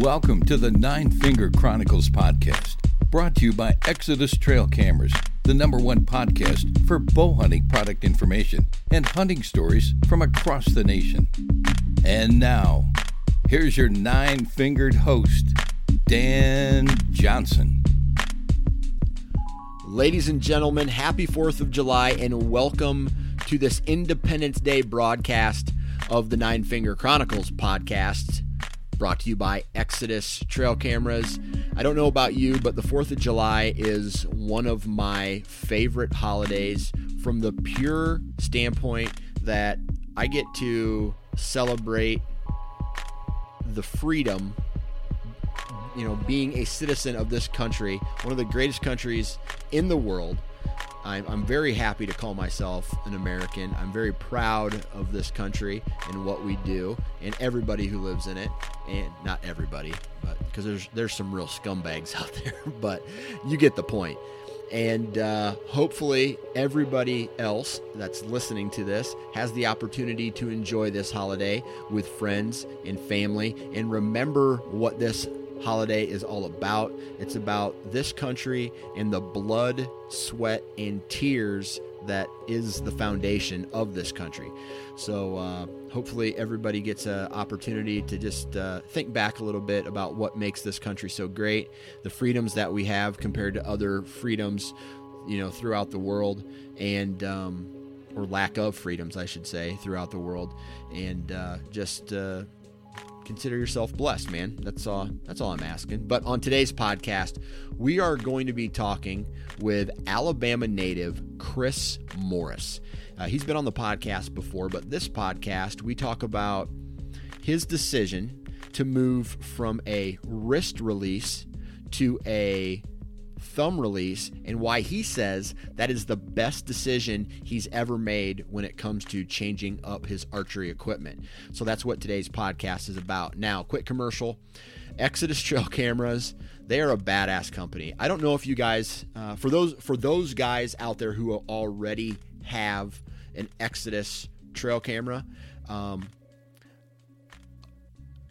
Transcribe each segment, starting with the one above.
Welcome to the Nine Finger Chronicles podcast, brought to you by Exodus Trail Cameras, the #1 podcast for bow hunting product information and hunting stories from across the nation. And now, here's your nine-fingered host, Dan Johnson. Ladies and gentlemen, happy 4th of July and welcome to this Independence Day broadcast of the Nine Finger Chronicles podcast, brought to you by Exodus Trail Cameras. I don't know about you, but the 4th of July is one of my favorite holidays from the pure standpoint that I get to celebrate the freedom, being a citizen of this country, one of the greatest countries in the world. I'm very happy to call myself an American. I'm very proud of this country and what we do and everybody who lives in it. And not everybody, but because there's some real scumbags out there, but you get the point. And hopefully everybody else that's listening to this has the opportunity to enjoy this holiday with friends and family and remember what this holiday is all about. It's about this country and the blood, sweat, and tears that is the foundation of this country. So hopefully everybody gets an opportunity to just think back a little bit about what makes this country so great, the freedoms that we have compared to other freedoms, throughout the world, and or lack of freedoms, I should say, throughout the world, and consider yourself blessed, man. That's all I'm asking. But on today's podcast, we are going to be talking with Alabama native Chris Morris. He's been on the podcast before, but this podcast, we talk about his decision to move from a wrist release to a thumb release and why he says that is the best decision he's ever made when it comes to changing up his archery equipment. So that's what today's podcast is about. Now, quick commercial. Exodus Trail Cameras, they are a badass company. I don't know if you guys, for those guys out there who already have an Exodus Trail Camera,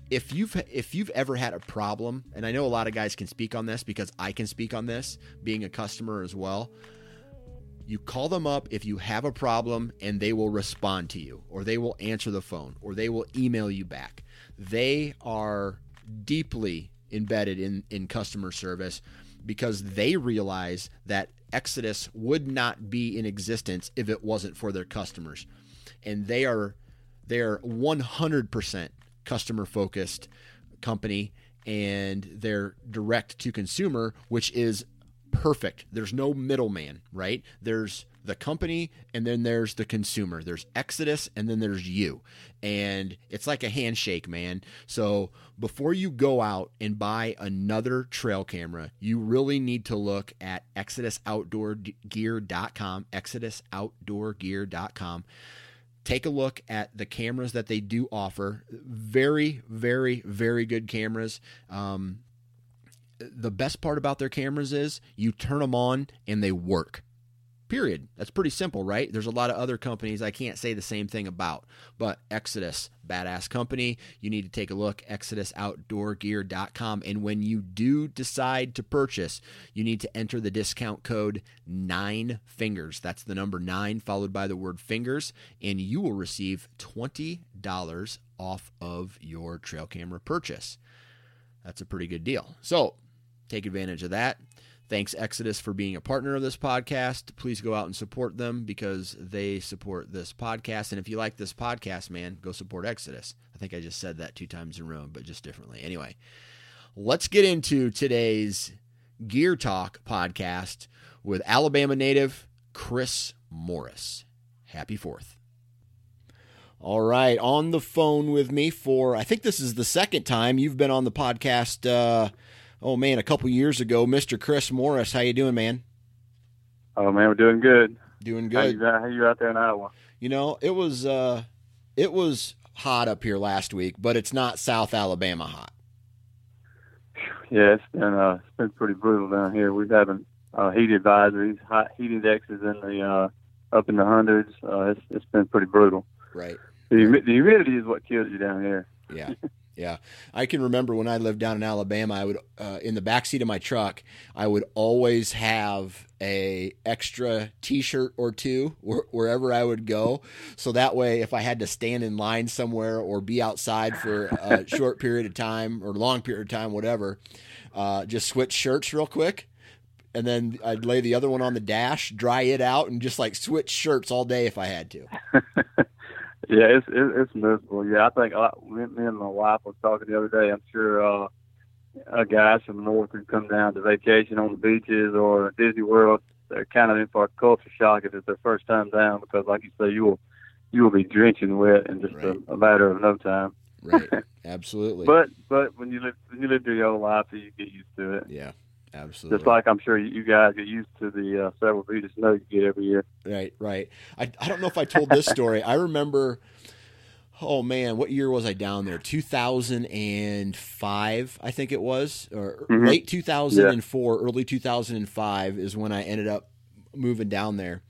If you've ever had a problem, and I know a lot of guys can speak on this because I can speak on this, being a customer as well, you call them up if you have a problem and they will respond to you, or they will answer the phone, or they will email you back. They are deeply embedded in customer service because they realize that Exodus would not be in existence if it wasn't for their customers. And they are 100% customer-focused company, and they're direct to consumer, which is perfect. There's no middleman, right? There's the company, and then there's the consumer. There's Exodus, and then there's you. And it's like a handshake, man. So before you go out and buy another trail camera, you really need to look at ExodusOutdoorGear.com, ExodusOutdoorGear.com. Take a look at the cameras that they do offer. Very, very, very good cameras. The best part about their cameras is you turn them on and they work. Period. That's pretty simple, right? There's a lot of other companies I can't say the same thing about, but Exodus, badass company. You need to take a look, ExodusOutdoorGear.com. And when you do decide to purchase, you need to enter the discount code 9Fingers. That's the number 9 followed by the word fingers, and you will receive $20 off of your trail camera purchase. That's a pretty good deal. So take advantage of that. Thanks, Exodus, for being a partner of this podcast. Please go out and support them because they support this podcast. And if you like this podcast, man, go support Exodus. I think I just said that 2 times in a row, but just differently. Anyway, let's get into today's Gear Talk podcast with Alabama native Chris Morris. Happy 4th. All right, on the phone with me for, I think this is the second time you've been on the podcast, oh, man, a couple years ago, Mr. Chris Morris. How you doing, man? Oh, man, we're doing good. Doing good. How you out there in Iowa? You know, it was hot up here last week, but it's not South Alabama hot. Yeah, it's been pretty brutal down here. We've had heat advisories, hot heat indexes up in the hundreds. It's been pretty brutal. Right. The humidity is what kills you down here. Yeah. Yeah, I can remember when I lived down in Alabama, I would in the backseat of my truck, I would always have a extra T-shirt or two wherever I would go. So that way, if I had to stand in line somewhere or be outside for a short period of time or long period of time, whatever, just switch shirts real quick. And then I'd lay the other one on the dash, dry it out, and just like switch shirts all day if I had to. Yeah, it's miserable. Yeah, I think me and my wife was talking the other day. I'm sure guys from the north who come down to vacation on the beaches or Disney World, they're kind of in for a culture shock if it's their first time down because, like you say, you will be drenching wet in just a matter of no time. Right, absolutely. but when you live through your whole life, you get used to it. Yeah. Absolutely. Just like I'm sure you guys get used to the several feet of snow you get every year. Right. I don't know if I told this story. I remember, oh man, what year was I down there? 2005, I think it was, or late 2004, early 2005 is when I ended up moving down there.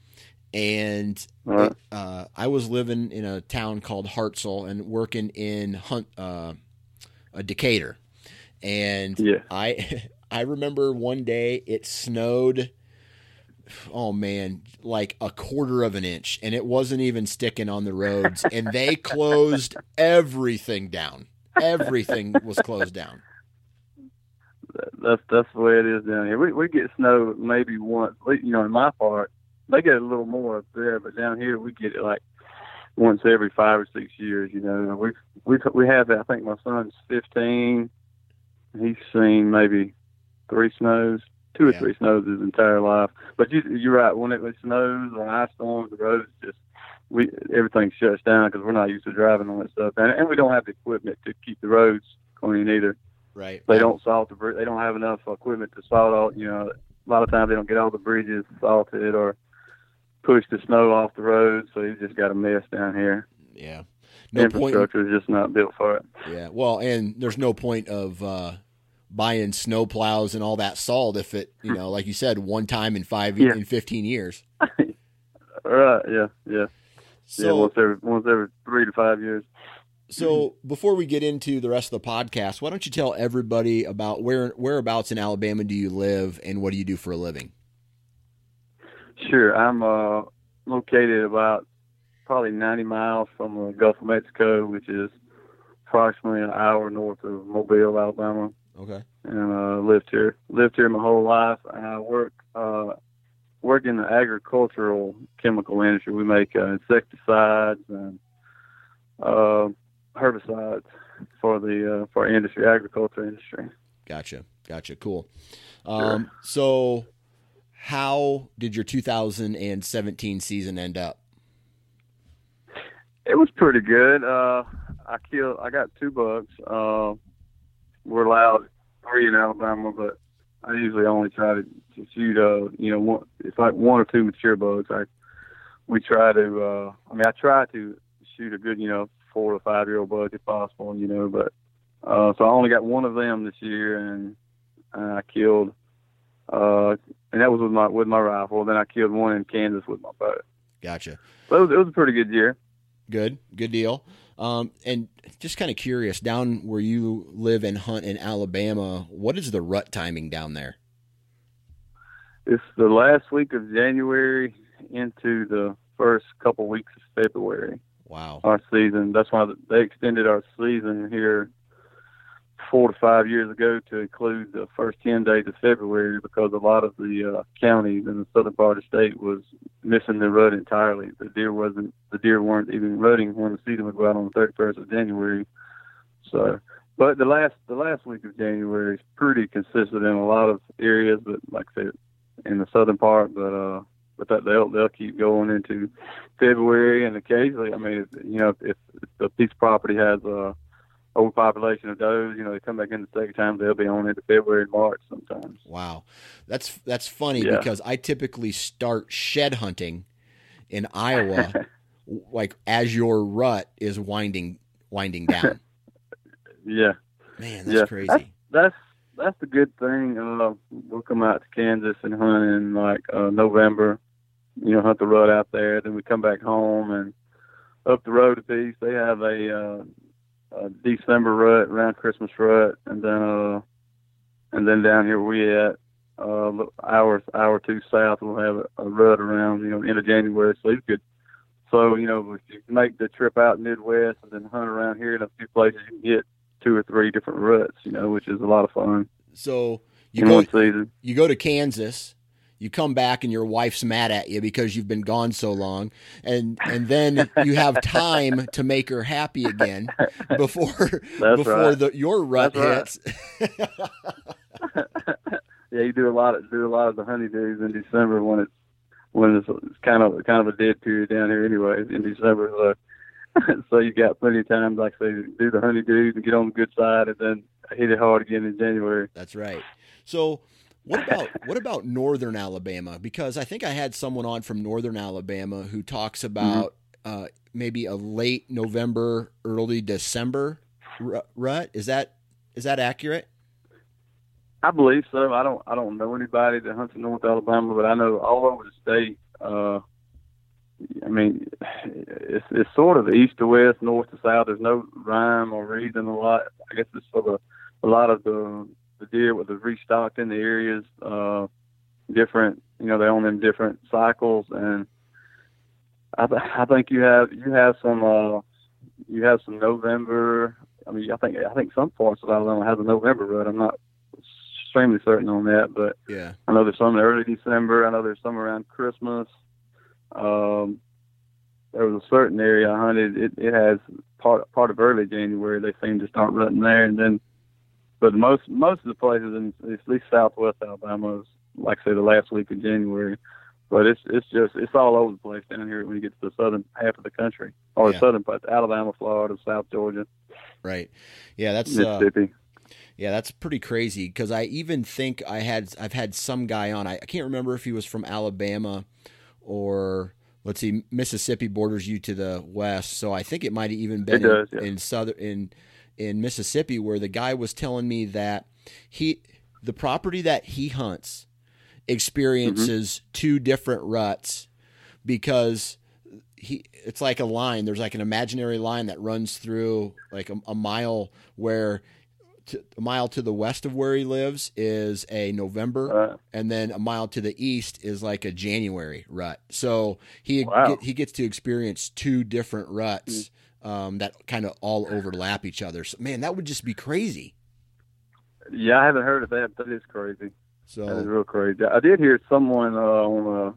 And I was living in a town called Hartsel and working in Decatur. And yeah. I remember one day it snowed, oh man, like 1/4 inch, and it wasn't even sticking on the roads, and they closed everything down. Everything was closed down. That's the way it is down here. We get snow maybe once, in my part. They get a little more up there, but down here we get it like once every 5 or 6 years. We have, I think my son's 15. He's seen maybe 2 or 3 snows his entire life. But you're right. When it snows or ice storms, the roads everything shuts down because we're not used to driving on that stuff, and we don't have the equipment to keep the roads clean either. Right. They don't salt the. They don't have enough equipment to salt all. A lot of times they don't get all the bridges salted or push the snow off the road. So you just got a mess down here. Yeah. No infrastructure is just not built for it. Yeah. Well, and there's no point of buying snow plows and all that salt if it, like you said, one time in 15 years. Right. Yeah. Yeah. So once every 3 to 5 years. So before we get into the rest of the podcast, why don't you tell everybody about whereabouts in Alabama do you live and what do you do for a living? Sure. I'm located about probably 90 miles from the Gulf of Mexico, which is approximately an hour north of Mobile, Alabama. Okay. And lived here my whole life. I work in the agricultural chemical industry. We make insecticides and herbicides for the for agriculture industry. Gotcha. Cool. Sure. So How did your 2017 season end up? It was pretty good. I got 2 bucks. We're allowed 3 in Alabama, but I usually only try to shoot, it's like 1 or 2 mature bucks. I try to shoot a good, 4 to 5 year old buck if possible, so I only got 1 of them this year, and I killed, and that was with my rifle. Then I killed 1 in Kansas with my bow. Gotcha. So it was a pretty good year. Good deal. And just kind of curious, down where you live and hunt in Alabama, what is the rut timing down there? It's the last week of January into the first couple weeks of February. Wow. Our season. That's why they extended our season here 4 to 5 years ago to include the first 10 days of February, because a lot of the counties in the southern part of the state was missing the rut entirely. The deer weren't even rutting when the season would go out on the 31st of January. So, but the last week of January is pretty consistent in a lot of areas, but like I said, in the southern part, but that they'll keep going into February, and occasionally, if the piece of property has overpopulation of does, they come back in the second time, they'll be on into February and March sometimes. Wow. That's funny, yeah. Because I typically start shed hunting in Iowa, like as your rut is winding down. Yeah. Man, that's crazy. That's the good thing. We'll come out to Kansas and hunt in like November, hunt the rut out there. Then we come back home, and up the road a piece, they have a December rut, around Christmas rut, and then down here we at hour or 2 south, we'll have a rut around end of January. So if you make the trip out Midwest and then hunt around here in a few places, you can get 2 or 3 different ruts, which is a lot of fun. So you go to Kansas, you come back, and your wife's mad at you because you've been gone so long, and then you have time to make her happy again before your rut That's hits. Right. Yeah, you do a lot of the honeydews in December when it's kind of a dead period down here anyway in December. So you got plenty of time, like I say, to do the honeydews and get on the good side, and then hit it hard again in January. That's right. So. What about northern Alabama? Because I think I had someone on from northern Alabama who talks about maybe a late November, early December rut. Is that accurate? I believe so. I don't know anybody that hunts in North Alabama, but I know all over the state. It's sort of east to west, north to south. There's no rhyme or reason a lot. I guess it's sort of a lot of the deer with the restocked in the areas, different, they own them different cycles. And I think you have some November. I think some parts of Alabama have a November rut. I'm not extremely certain on that, but yeah, I know there's some in early December. I know there's some around Christmas. There was a certain area I hunted. It has part of early January. They seem to start rutting there, and then, but most of the places in at least southwest Alabama is, like I say, the last week of January. But it's all over the place down here when you get to the southern half of the country, or the southern part, Alabama, Florida, South Georgia. Right. Yeah, that's Mississippi. Yeah, that's pretty crazy, because I even think I've had some guy on. I can't remember if he was from Alabama or Mississippi borders you to the west, so I think it might have even been in Mississippi, where the guy was telling me that the property that he hunts experiences 2 different ruts, because it's like a line. There's like an imaginary line that runs through like a mile, where a mile to the west of where he lives is a November, and then a mile to the east is like a January rut. So he gets to experience 2 different ruts. That kind of all overlap each other. So, man, that would just be crazy. Yeah, I haven't heard of that, but that is crazy. So that is real crazy. I did hear someone that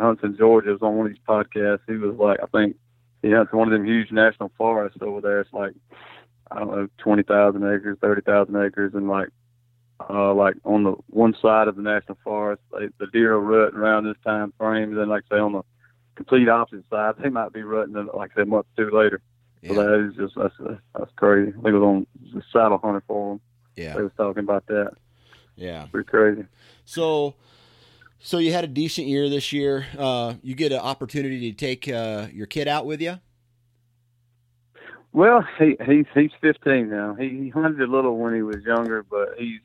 hunts in Georgia was on one of these podcasts. He was like, I think he hunts one of them huge national forests over there. It's like, I don't know, 20,000 acres, 30,000 acres, and like like on the one side of the national forest, the deer will rut around this time frame. Then, like I say, on the complete opposite side, they might be rutting like I said, month or two later. Yeah. So that is just that's crazy. I think it was on the Saddle Hunter Forum. Yeah, they was talking about that. Yeah, it's pretty crazy. So you had a decent year this year. You get an opportunity to take your kid out with you. Well, he's 15 now. He hunted a little when he was younger, but he's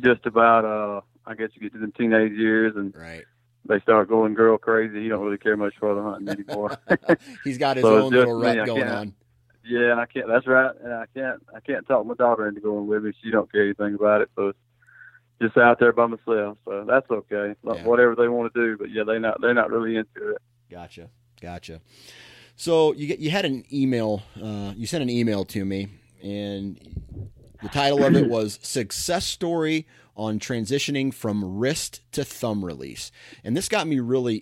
just about I guess you get to them teenage years and right. They start going girl crazy. He don't really care much for the hunting anymore. He's got his own little rut going on. Yeah, and I can't. That's right. And I can't talk my daughter into going with me. She don't care anything about it. So it's just out there by myself. So that's okay. Like, yeah. Whatever they want to do. But yeah, they're not really into it. Gotcha. So you had an email. You sent an email to me, and the title of it was "Success Story on Transitioning from Wrist to Thumb Release," and this got me really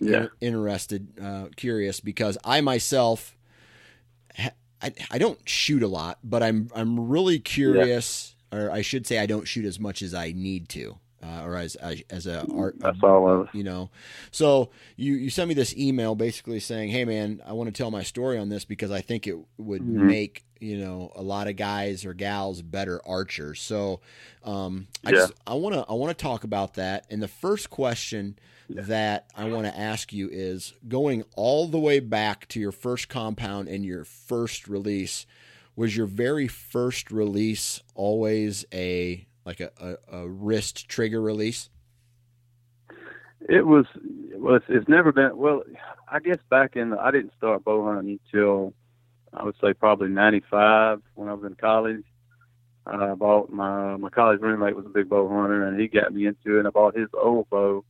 curious, because I myself, I don't shoot a lot, but I'm really curious, or I should say, I don't shoot as much as I need to. Or as a art, that's all of it. You know, so you sent me this email basically saying, "Hey man, I want to tell my story on this because I think it would make, you know, a lot of guys or gals better archers." So, I want to talk about that. And the first question that I want to ask you is, going all the way back to your first compound and your first release, was your very first release always a wrist trigger release? It was, it's never been, well, I guess back in, I didn't start bow hunting until I would say probably 95 when I was in college. I bought my college roommate was a big bow hunter, and he got me into it, and I bought his old bow.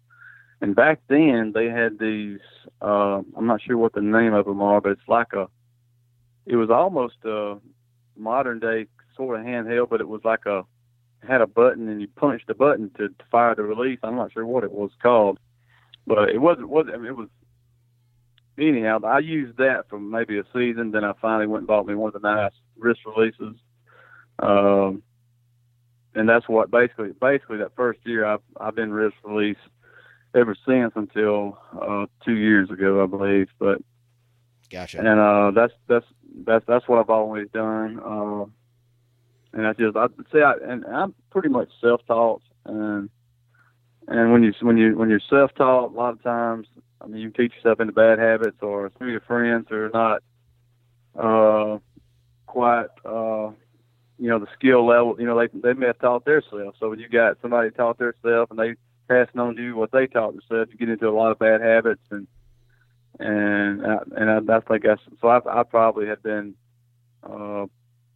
And back then they had these, I'm not sure what the name of them are, but it's like it was almost a modern day sort of handheld, but it was like had a button, and you punched the button to fire the release. I'm not sure what it was called, but anyhow, I used that for maybe a season. Then I finally went and bought me one of the nice wrist releases. And that's what basically that first year I've been wrist release ever since until, 2 years ago, I believe. But gotcha. And, that's what I've always done. And I'm pretty much self-taught, and when you're self-taught, a lot of times, I mean, you can teach yourself into bad habits, or some of your friends are not quite, you know, the skill level. You know, they may have taught themselves. So when you got somebody taught themselves and they passing on to you what they taught themselves, you get into a lot of bad habits, I probably have been.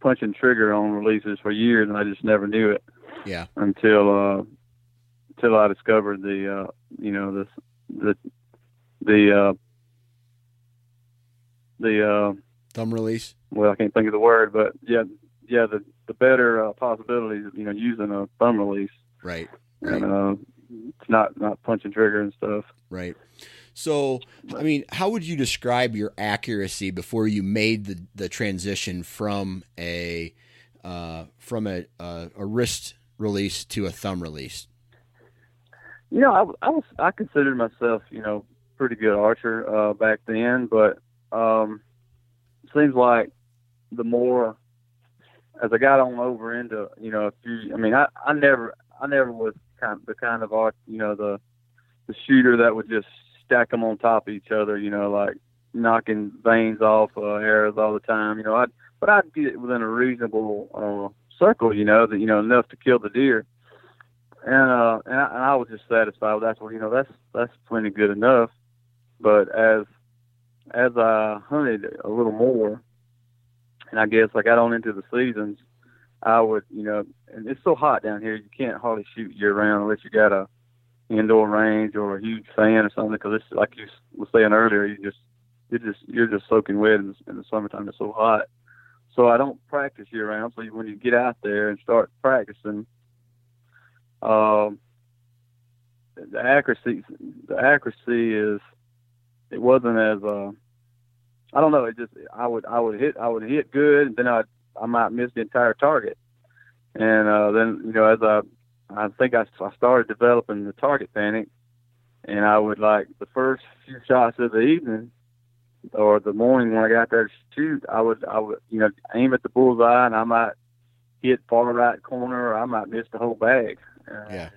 Punch and trigger on releases for years, and I just never knew it. Yeah. Until I discovered the thumb release. Well, I can't think of the word, but the better possibilities of, you know, using a thumb release. Right. And it's not punch and trigger and stuff. Right. So, I mean, how would you describe your accuracy before you made the transition from a wrist release to a thumb release? You know, I considered myself, you know, pretty good archer back then, but it seems like the more as I got on over into, you know, I never was the kind of art, you know, the shooter that would just stack them on top of each other, you know, like knocking veins off arrows all the time, you know. I'd get it within a reasonable circle, you know, that, you know, enough to kill the deer, and I was just satisfied with that. Well, you know, that's plenty good enough. But as I hunted a little more, and I guess I got on into the seasons, I would, you know, and it's so hot down here, you can't hardly shoot year round unless you got a indoor range or a huge fan or something, because it's like you were saying earlier, you're just soaking wet in the summertime. It's so hot. So I don't practice year round. So when you get out there and start practicing, the accuracy is, it wasn't as I don't know. It just I would hit good, and then I might miss the entire target, and then, you know, as I I think I started developing the target panic, and I would, like, the first few shots of the evening or the morning when I got there to shoot, I would you know, aim at the bullseye, and I might hit far right corner, or I might miss the whole bag. Yeah.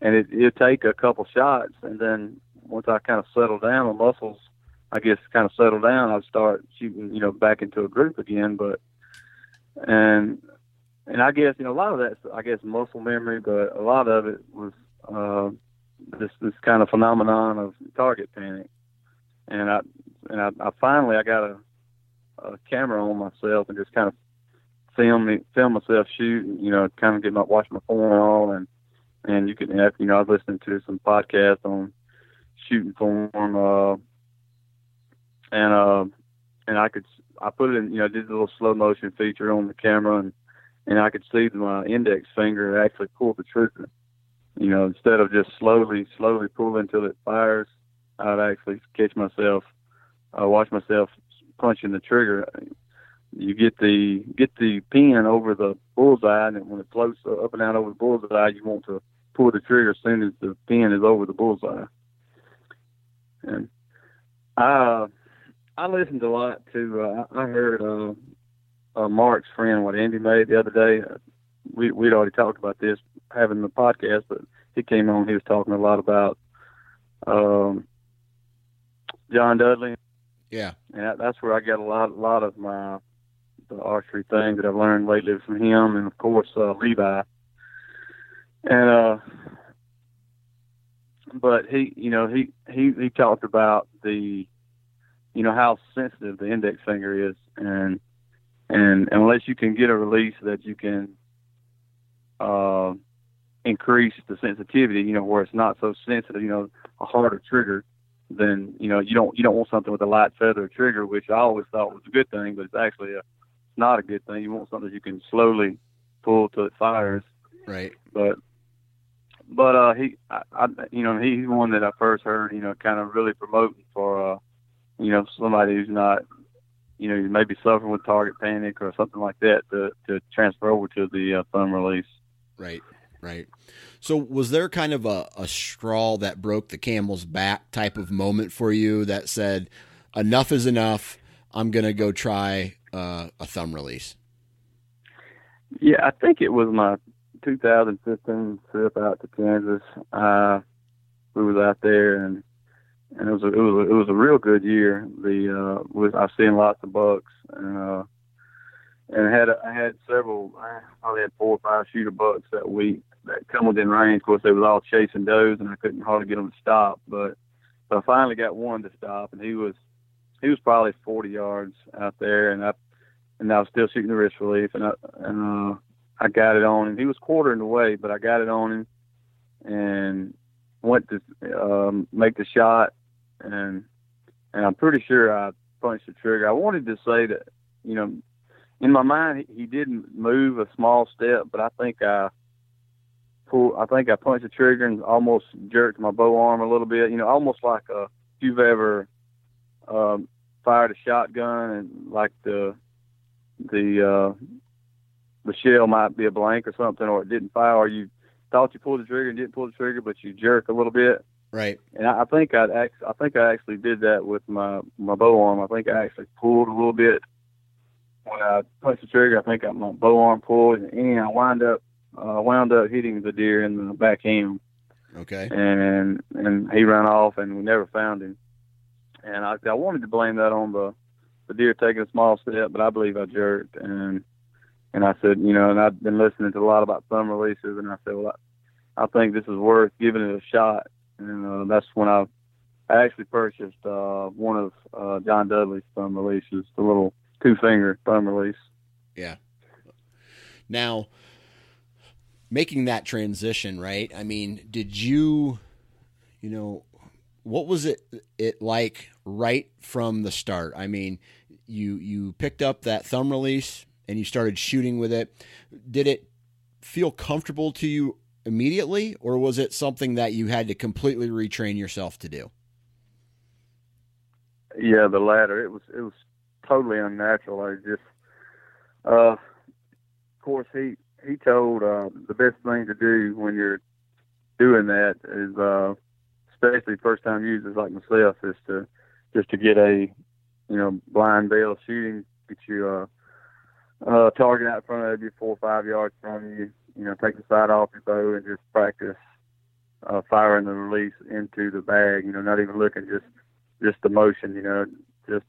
And it'd take a couple shots, and then once I kind of settled down, my muscles, I guess, kind of settled down, I'd start shooting, you know, back into a group again. But and I guess, you know, a lot of that's, I guess, muscle memory, but a lot of it was this kind of phenomenon of target panic. And I finally, I got a camera on myself and just kind of film myself shoot, and, you know, kind of watch my form and all. And you can, you know, I was listening to some podcasts on shooting form, and I put it in, you know, did a little slow motion feature on the camera, and I could see my index finger actually pull the trigger. You know, instead of just slowly pull until it fires, I'd actually catch myself, watch myself punching the trigger. You get the pin over the bullseye, and when it floats up and out over the bullseye, you want to pull the trigger as soon as the pin is over the bullseye. And I listened a lot to I heard Mark's friend, what Andy made the other day. We'd already talked about this having the podcast, but he came on. He was talking a lot about John Dudley. Yeah, and that's where I got a lot of the archery thing that I've learned lately from him, and of course Levi. And but he, you know, he talked about the, you know, how sensitive the index finger is, and unless you can get a release that you can increase the sensitivity, you know, where it's not so sensitive, you know, a harder trigger, then, you know, you don't want something with a light feather trigger, which I always thought was a good thing, but it's actually not a good thing. You want something that you can slowly pull till it fires. Right. But he, you know, he's one that I first heard, you know, kind of really promoting for, you know, somebody who's not, you know, maybe suffering with target panic or something like that to transfer over to the thumb release. Right. Right. So was there kind of a straw that broke the camel's back type of moment for you that said, enough is enough, I'm going to go try a thumb release? Yeah, I think it was my 2015 trip out to Kansas. We was out there, and it was a real good year. I was seeing lots of bucks, and I had several, I probably had 4 or 5 shooter bucks that week that come within range. Of course, they was all chasing does, and I couldn't hardly get them to stop. But I finally got one to stop, and he was probably 40 yards out there, and I was still shooting the wrist relief, and I got it on him. He was quartering the way, but I got it on him and went to make the shot, and I'm pretty sure I punched the trigger. I wanted to say that, you know, in my mind, he didn't move a small step, but I think I punched the trigger and almost jerked my bow arm a little bit. You know, almost like if you've ever fired a shotgun and like the shell might be a blank or something, or it didn't fire, or you thought you pulled the trigger and didn't pull the trigger, but you jerk a little bit. Right. And I think I actually did that with my bow arm. I think I actually pulled a little bit. When I punched the trigger, I think my bow arm pulled, and I wound up hitting the deer in the back end. Okay. And he ran off, and we never found him. And I wanted to blame that on the deer taking a small step, but I believe I jerked. And I said, you know, and I've been listening to a lot about thumb releases, and I said, well, I think this is worth giving it a shot. And that's when I actually purchased one of John Dudley's thumb releases, the little 2-finger thumb release. Yeah. Now, making that transition, right? I mean, did you, you know, what was it like right from the start? I mean, you picked up that thumb release and you started shooting with it. Did it feel comfortable to you immediately, or was it something that you had to completely retrain yourself to do? Yeah, the latter. It was totally unnatural. I just, of course, he he told the best thing to do when you're doing that is, especially first-time users like myself, is to just to get a, you know, blind barrel shooting, get you target out in front of you, 4 or 5 yards from you, you know, take the sight off your bow and just practice firing the release into the bag, you know, not even looking, just the motion, you know, just,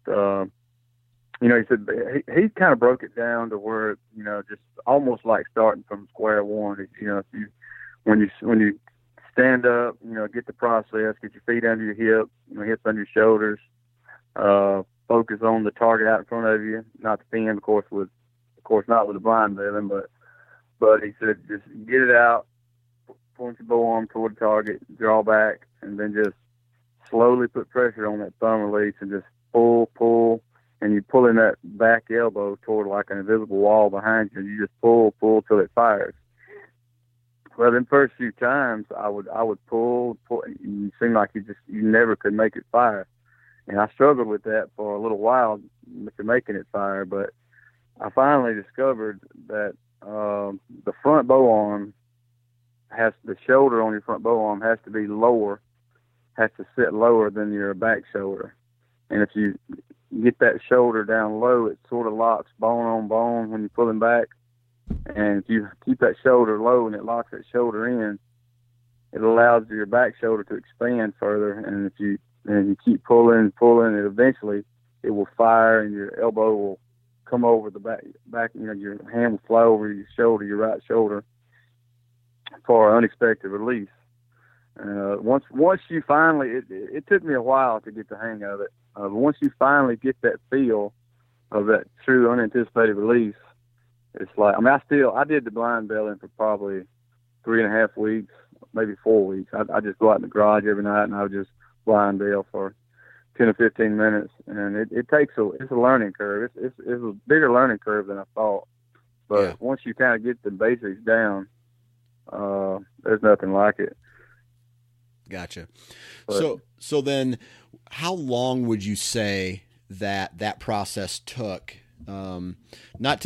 you know, he said he kind of broke it down to where, you know, just almost like starting from square one. You know, if you when you stand up, you know, get the process, get your feet under your hips, you know, hips under your shoulders, focus on the target out in front of you, not the pin, of course, not with a blind villain, but he said just get it out, point your bow arm toward the target, draw back, and then just slowly put pressure on that thumb release and just pull. And you're pulling that back elbow toward like an invisible wall behind you, and you just pull till it fires. Well, in first few times, I would pull, and it seemed like you never could make it fire. And I struggled with that for a little while to making it fire, but I finally discovered that the front bow arm the shoulder on your front bow arm has to be lower, has to sit lower than your back shoulder. And if you get that shoulder down low, it sort of locks bone on bone when you're pulling back. And if you keep that shoulder low and it locks that shoulder in, it allows your back shoulder to expand further. And if you keep pulling, it eventually it will fire, and your elbow will come over the back. You know, your hand will fly over your shoulder, your right shoulder, for an unexpected release. Once you finally, it took me a while to get the hang of it. But once you finally get that feel of that true unanticipated release, it's like, I mean, I did the blind belling for probably 3.5 weeks, maybe 4 weeks. I just go out in the garage every night and I would just blind bell for 10 or 15 minutes. And it's a learning curve. It's a bigger learning curve than I thought. But yeah, once you kind of get the basics down, there's nothing like it. Gotcha. So then how long would you say that process took? Not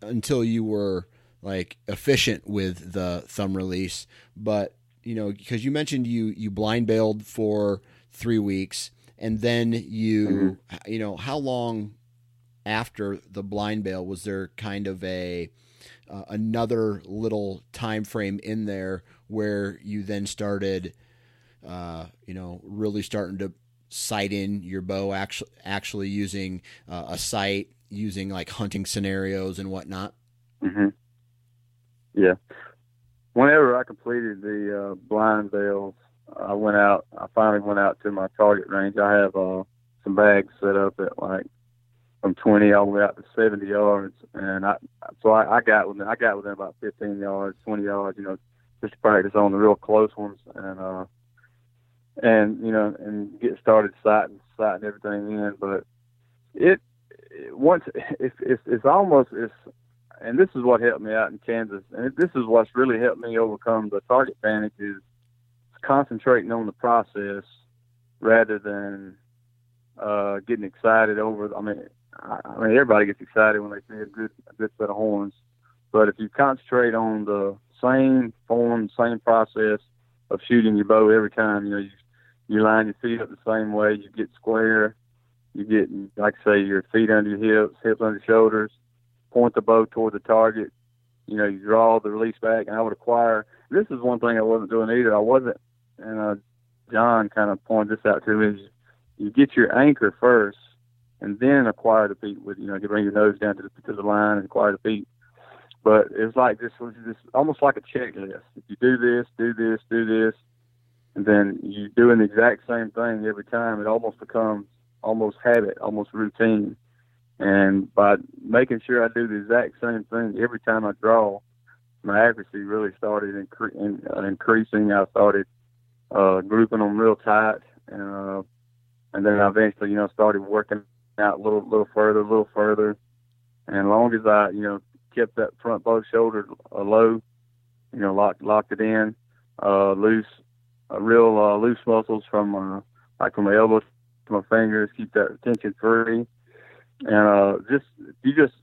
until you were like efficient with the thumb release, but you know, cause you mentioned you blind bailed for 3 weeks, and then you, mm-hmm. you know, how long after the blind bail was there kind of a, another little time frame in there where you then started, you know, really starting to sight in your bow, actually using a sight, using like hunting scenarios and whatnot? Mm-hmm. Yeah. Whenever I completed the blind bells, I finally went out to my target range. I have some bags set up at like from 20 all the way out to 70 yards. And I got within, about 15 yards, 20 yards, you know, just to practice on the real close ones. And you know, and get started sighting everything in. But it's and this is what helped me out in Kansas, and this is what's really helped me overcome the target panic, is concentrating on the process rather than getting excited over. I mean, everybody gets excited when they see a good set of horns, but if you concentrate on the same form, same process of shooting your bow every time, you know, you line your feet up the same way, you get square, you get, like I say, your feet under your hips under your shoulders, point the bow toward the target, you know, you draw the release back, and I would acquire, this is one thing I wasn't doing either, and John kind of pointed this out too, is you get your anchor first, and then acquire the feet with, you know, you bring your nose down to the line and acquire the feet. But it's like this almost like a checklist. If you do this, and then you're doing the exact same thing every time, it almost becomes almost habit, almost routine. And by making sure I do the exact same thing every time I draw, my accuracy really started increasing. I started grouping them real tight, and then I eventually, you know, started working out a little further, and as long as I, you know, kept that front bow shoulder low, you know, locked it in, loose muscles from my elbows to my fingers, keep that tension free, And if you just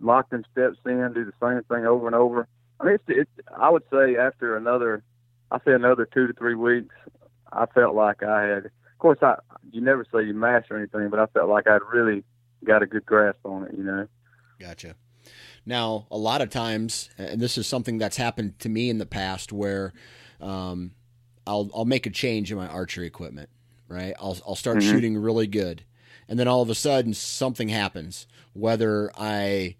lock them steps in, do the same thing over and over. I mean, I would say after another 2 to 3 weeks, I felt like I had. Of course, you never say you master anything, but I felt like I'd really got a good grasp on it, you know. Gotcha. Now, a lot of times, and this is something that's happened to me in the past, where I'll make a change in my archery equipment, right? I'll start mm-hmm. shooting really good, and then all of a sudden something happens, whether my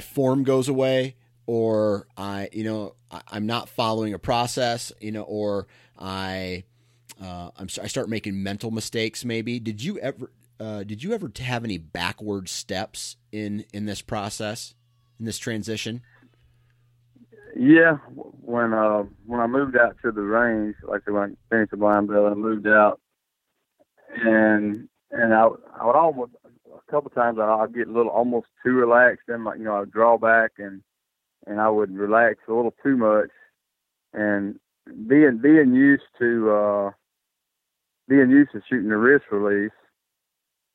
form goes away, or I'm not following a process, or I start making mental mistakes. Maybe did you ever have any backward steps in this process, in this transition? Yeah, when I moved out to the range, when I finished the blind belt, I moved out, and I would almost a couple times I'd get a little almost too relaxed, and I'd draw back and I would relax a little too much, and being used to shooting the wrist release.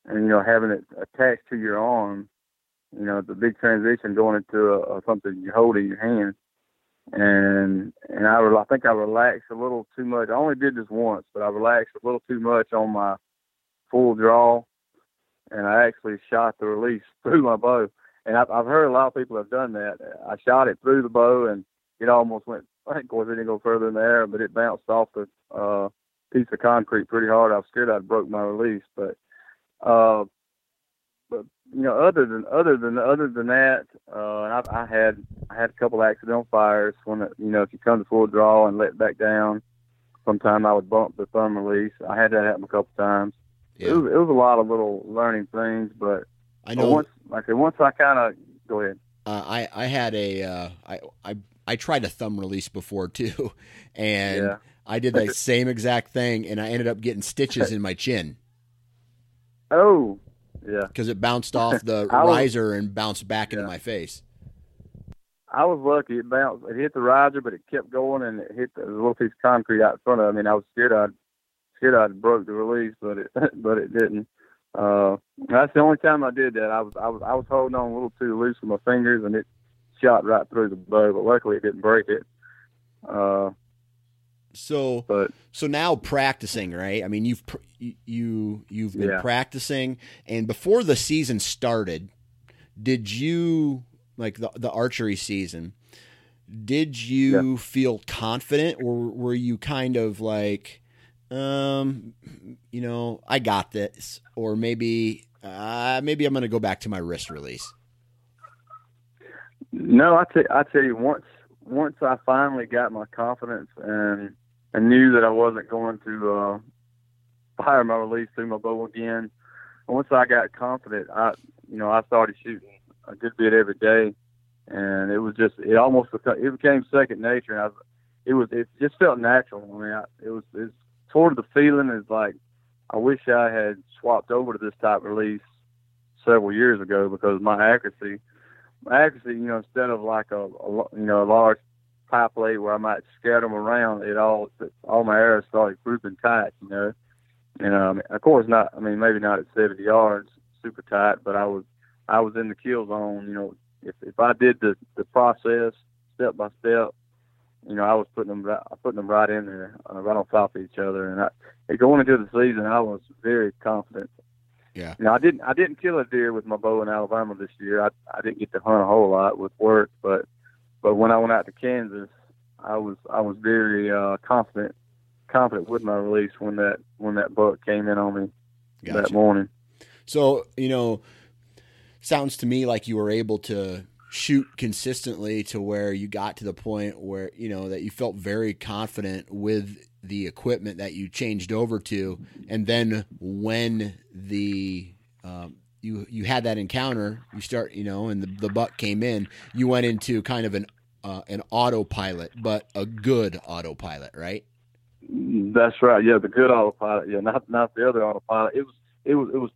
And, having it attached to your arm, the big transition going into something you hold in your hand. And I think I relaxed a little too much. I only did this once, but I relaxed a little too much on my full draw, and I actually shot the release through my bow. And I've heard a lot of people have done that. I shot it through the bow, and it almost went, of course, it didn't go further in the air, but it bounced off the piece of concrete pretty hard. I was scared I'd broke my release, but other than that, I had a couple accidental fires when if you come to full draw and let back down, sometimes I would bump the thumb release. I had that happen a couple times. Yeah. It was a lot of little learning things, but I know once I kind of go ahead. I tried a thumb release before too, and yeah. I did the same exact thing, and I ended up getting stitches in my chin. Oh, yeah. Because it bounced off the riser and bounced back into my face. I was lucky. It bounced. It hit the riser, but it kept going, and it hit the little piece of concrete out in front of me. And I was scared I'd broke the release, but it didn't. That's the only time I did that. I was holding on a little too loose with my fingers, and it shot right through the bow. But luckily, it didn't break it. So now practicing, right? I mean, you've been practicing, and before the season started, did you the archery season? Did you feel confident, or were you kind of I got this, or maybe I'm going to go back to my wrist release? No, I tell you, once I finally got my confidence and I knew that I wasn't going to fire my release through my bow again. Once I got confident, I started shooting a good bit every day, and it was it became second nature. And it just felt natural. I mean, it's sort of the feeling is like I wish I had swapped over to this type of release several years ago, because my accuracy, instead of a large pie plate where I might scatter them around, all my arrows started grouping tight, And of course not. I mean, maybe not at 70 yards, super tight, but I was in the kill zone. If I did the process step by step, I was putting them right in there, right on top of each other. And going into the season, I was very confident. Yeah. I didn't kill a deer with my bow in Alabama this year. I didn't get to hunt a whole lot with work, but when I went out to Kansas, I was very confident with my release when that buck came in on me that morning. So, sounds to me like you were able to shoot consistently to where you got to the point where, that you felt very confident with the equipment that you changed over to. And then when you had that encounter, you start, and the buck came in, you went into kind of an autopilot, but a good autopilot, right? That's right. Yeah. The good autopilot. Yeah. Not the other autopilot. It was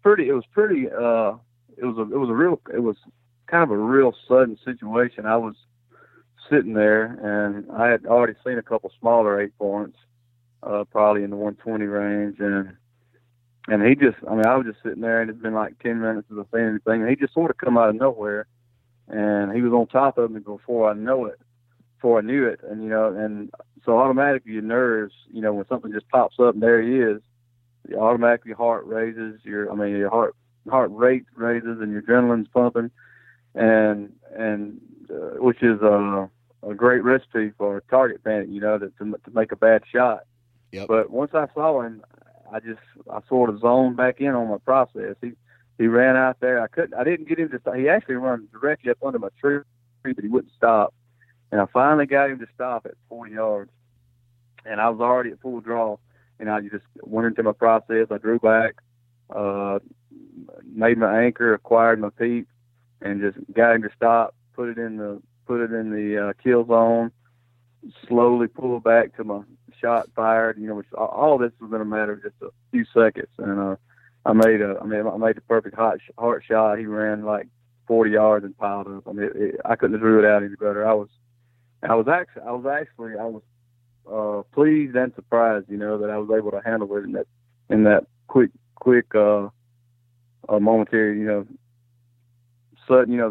kind of a real sudden situation. I was sitting there and I had already seen a couple smaller 8 points, probably in the 120 range, and And he just, I mean, I was just sitting there, and it's been like 10 minutes since I seen anything, and he just sort of come out of nowhere, and he was on top of me before I knew it, and, you know, and so automatically your nerves, you know, when something just pops up and there he is, automatically your heart raises, your heart rate raises, and your adrenaline's pumping, and which is a great recipe for target panic, you know, to make a bad shot. Yep. But once I saw him, I sort of zoned back in on my process. He ran out there. I didn't get him to stop. He actually ran directly up under my tree, but he wouldn't stop. And I finally got him to stop at 40 yards. And I was already at full draw. And I just went into my process. I drew back, made my anchor, acquired my peep, and just got him to stop. Put it in the kill zone. Slowly pulled back to my shot fired. You know, which all this was in a matter of just a few seconds. And I made the perfect heart shot. He ran like 40 yards and piled up. I mean, I couldn't have drew it out any better. I was pleased and surprised, you know, that I was able to handle it in that quick, momentary, you know, sudden.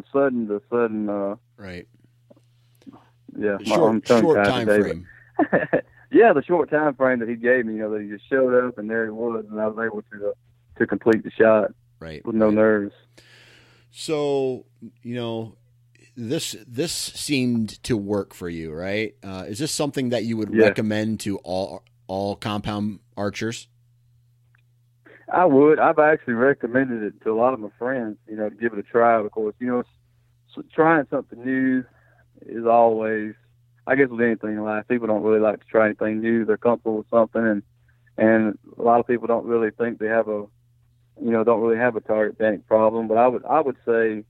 Right. Yeah. Short time frame. Yeah. The short time frame that he gave me, you know, that he just showed up and there he was, and I was able to complete the shot. Right. With no nerves. So, you know, this seemed to work for you, right? Is this something that you would recommend to all compound archers? I would. I've actually recommended it to a lot of my friends, you know, to give it a try. Of course, you know, so trying something new is always, I guess with anything in life, people don't really like to try anything new. They're comfortable with something, and a lot of people don't really think they have a target panic problem. But I'd say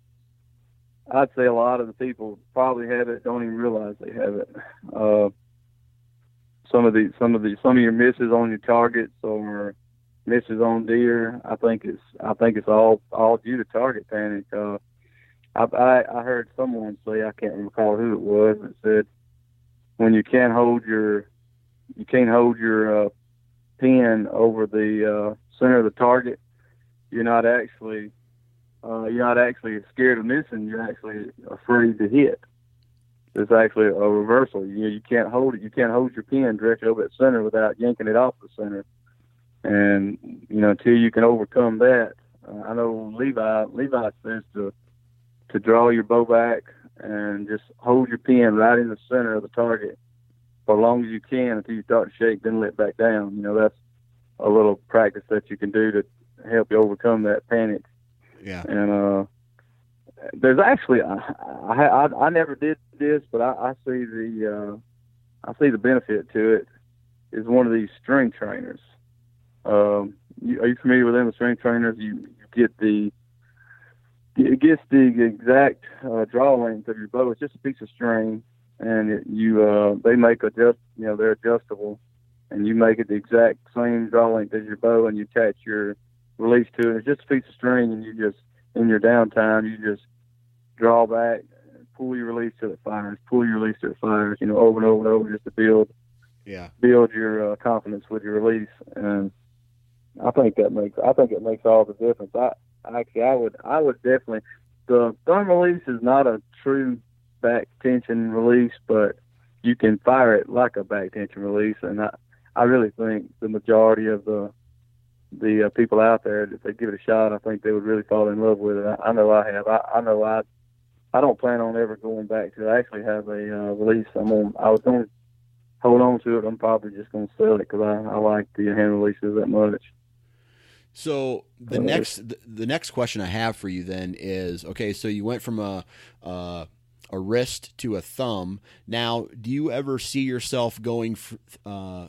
a lot of the people probably have it, don't even realize they have it. Some of your misses on your targets or misses on deer, I think it's all due to target panic. I heard someone say, I can't recall who it was, that said when you can't hold your pin over the center of the target, you're not actually scared of missing. You're actually afraid to hit. It's actually a reversal. You know, you can't hold it. You can't hold your pin directly over at center without yanking it off the center. And you know, until you can overcome that, I know Levi says to draw your bow back and just hold your pin right in the center of the target for as long as you can until you start to shake, then let back down. You know, that's a little practice that you can do to help you overcome that panic. Yeah. And there's actually, I never did this, but I see the benefit to it. Is one of these string trainers. Are you familiar with them? The string trainers, it gets the exact draw length of your bow. It's just a piece of string, and they're adjustable, and you make it the exact same draw length as your bow, and you attach your release to it. It's just a piece of string, and you just, in your downtime, you just draw back, pull your release till it fires, you know, over and over and over, just to build your confidence with your release. And I think it makes all the difference. I would definitely, the thumb release is not a true back tension release, but you can fire it like a back tension release. And I really think the majority of the people out there, if they give it a shot, I think they would really fall in love with it. I know I have. I don't plan on ever going back to it. I actually have a release. I was going to hold on to it. I'm probably just going to sell it because I like the hand releases that much. So the next question I have for you then is, okay, so you went from a wrist to a thumb. Now, do you ever see yourself going from a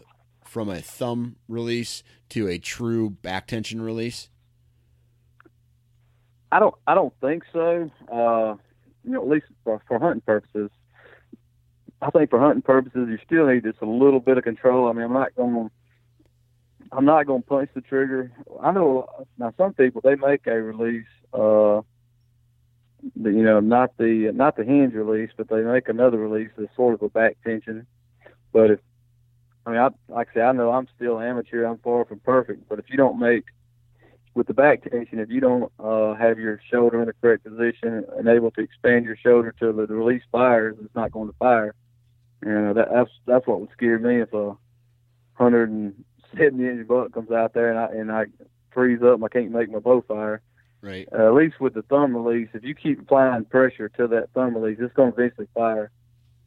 thumb release to a true back tension release? I don't think so. You know, at least for hunting purposes. I think for hunting purposes, you still need just a little bit of control. I mean, I'm not going to punch the trigger. I know now some people, they make a release, you know, not the hinge release, but they make another release that's sort of a back tension. But if, I mean, like I say, I know I'm still amateur. I'm far from perfect. But if you don't make with the back tension, if you don't have your shoulder in the correct position and able to expand your shoulder to release fires, it's not going to fire. You know, that's what would scare me if a 170-inch buck comes out there and I freeze up and I can't make my bow fire. Right. At least with the thumb release, if you keep applying pressure to that thumb release, it's going to eventually fire.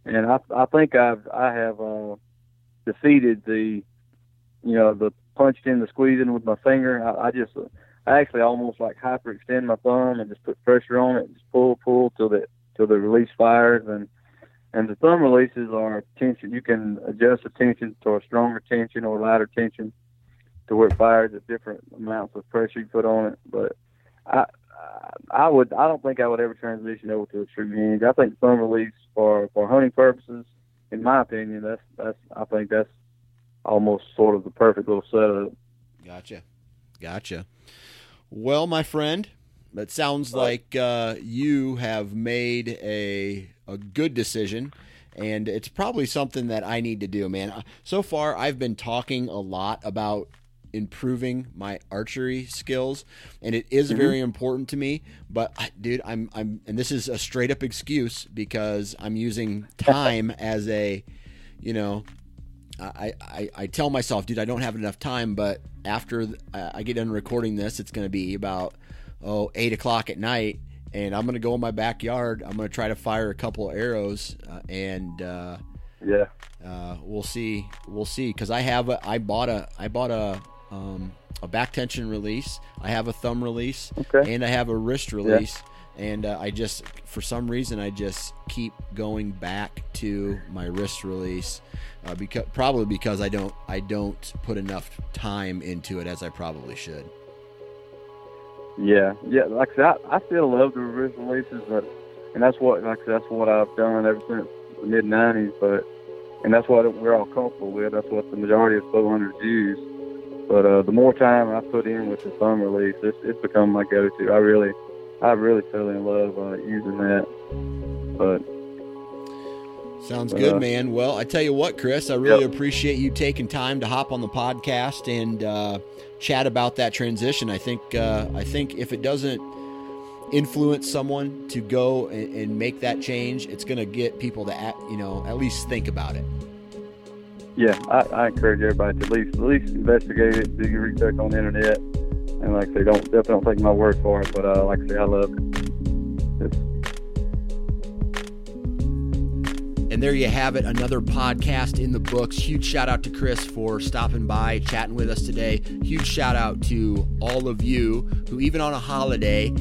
And I think I have defeated the, you know, the punched in, the squeezing with my finger. I actually almost like hyperextend my thumb and just put pressure on it, and just pull till the release fires. And the thumb releases are tension. You can adjust the tension to a stronger tension or lighter tension to where it fires at different amounts of pressure you put on it. But I don't think I would ever transition over to a true hinge. I think thumb release for hunting purposes, in my opinion, I think that's almost sort of the perfect little setup. Gotcha. Well, my friend, that sounds like you have made a good decision, and it's probably something that I need to do, man. So far, I've been talking a lot about improving my archery skills, and it is very important to me, but dude, I'm and this is a straight up excuse because I'm using time as a, you know, I tell myself, dude, I don't have enough time, but after I get done recording this, it's going to be about 8:00 at night, and I'm going to go in my backyard. I'm going to try to fire a couple of arrows and we'll see. Cause I bought a back tension release. I have a thumb release, and I have a wrist release. Yeah. And I just keep going back to my wrist release because I don't put enough time into it as I probably should. Yeah. Like I said, I still love the wrist releases, and that's what I've done ever since the mid-90s. And that's what we're all comfortable with. That's what the majority of bow hunters use. But the more time I put in with the thumb release, it's become my go-to. I really fell in love using that. But sounds good, man. Well, I tell you what, Chris, I really appreciate you taking time to hop on the podcast and chat about that transition. I think if it doesn't influence someone to go and make that change, it's going to get people to at least think about it. I encourage everybody to at least investigate it, do your research on the internet, and like I say, definitely don't take my word for it, but like I say, I love it. And there you have it, another podcast in the books. Huge shout out to Chris for stopping by, chatting with us today. Huge shout out to all of you who, even on a holiday,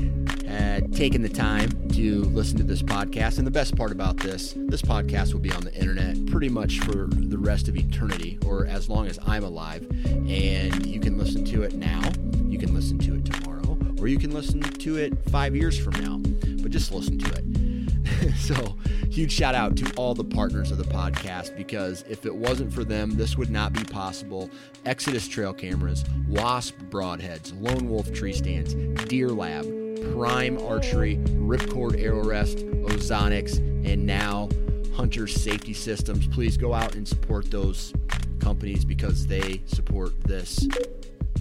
taking the time to listen to this podcast. And the best part about this podcast will be on the internet pretty much for the rest of eternity, or as long as I'm alive. And you can listen to it now, you can listen to it tomorrow, or you can listen to it 5 years from now, but just listen to it. So huge shout out to all the partners of the podcast, because if it wasn't for them, this would not be possible. Exodus Trail Cameras, Wasp Broadheads, Lone Wolf Tree Stands, Deer Lab, Prime Archery, Ripcord Arrow Rest, Ozonics, and now Hunter Safety Systems. Please go out and support those companies because they support this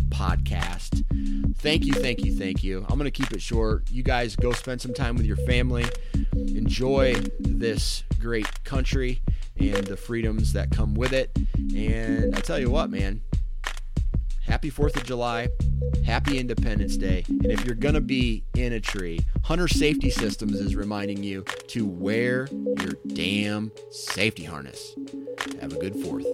podcast. Thank you. I'm going to keep it short. You guys go spend some time with your family. Enjoy this great country and the freedoms that come with it. And I tell you what, man, happy 4th of July. Happy Independence Day. And if you're going to be in a tree, Hunter Safety Systems is reminding you to wear your damn safety harness. Have a good 4th.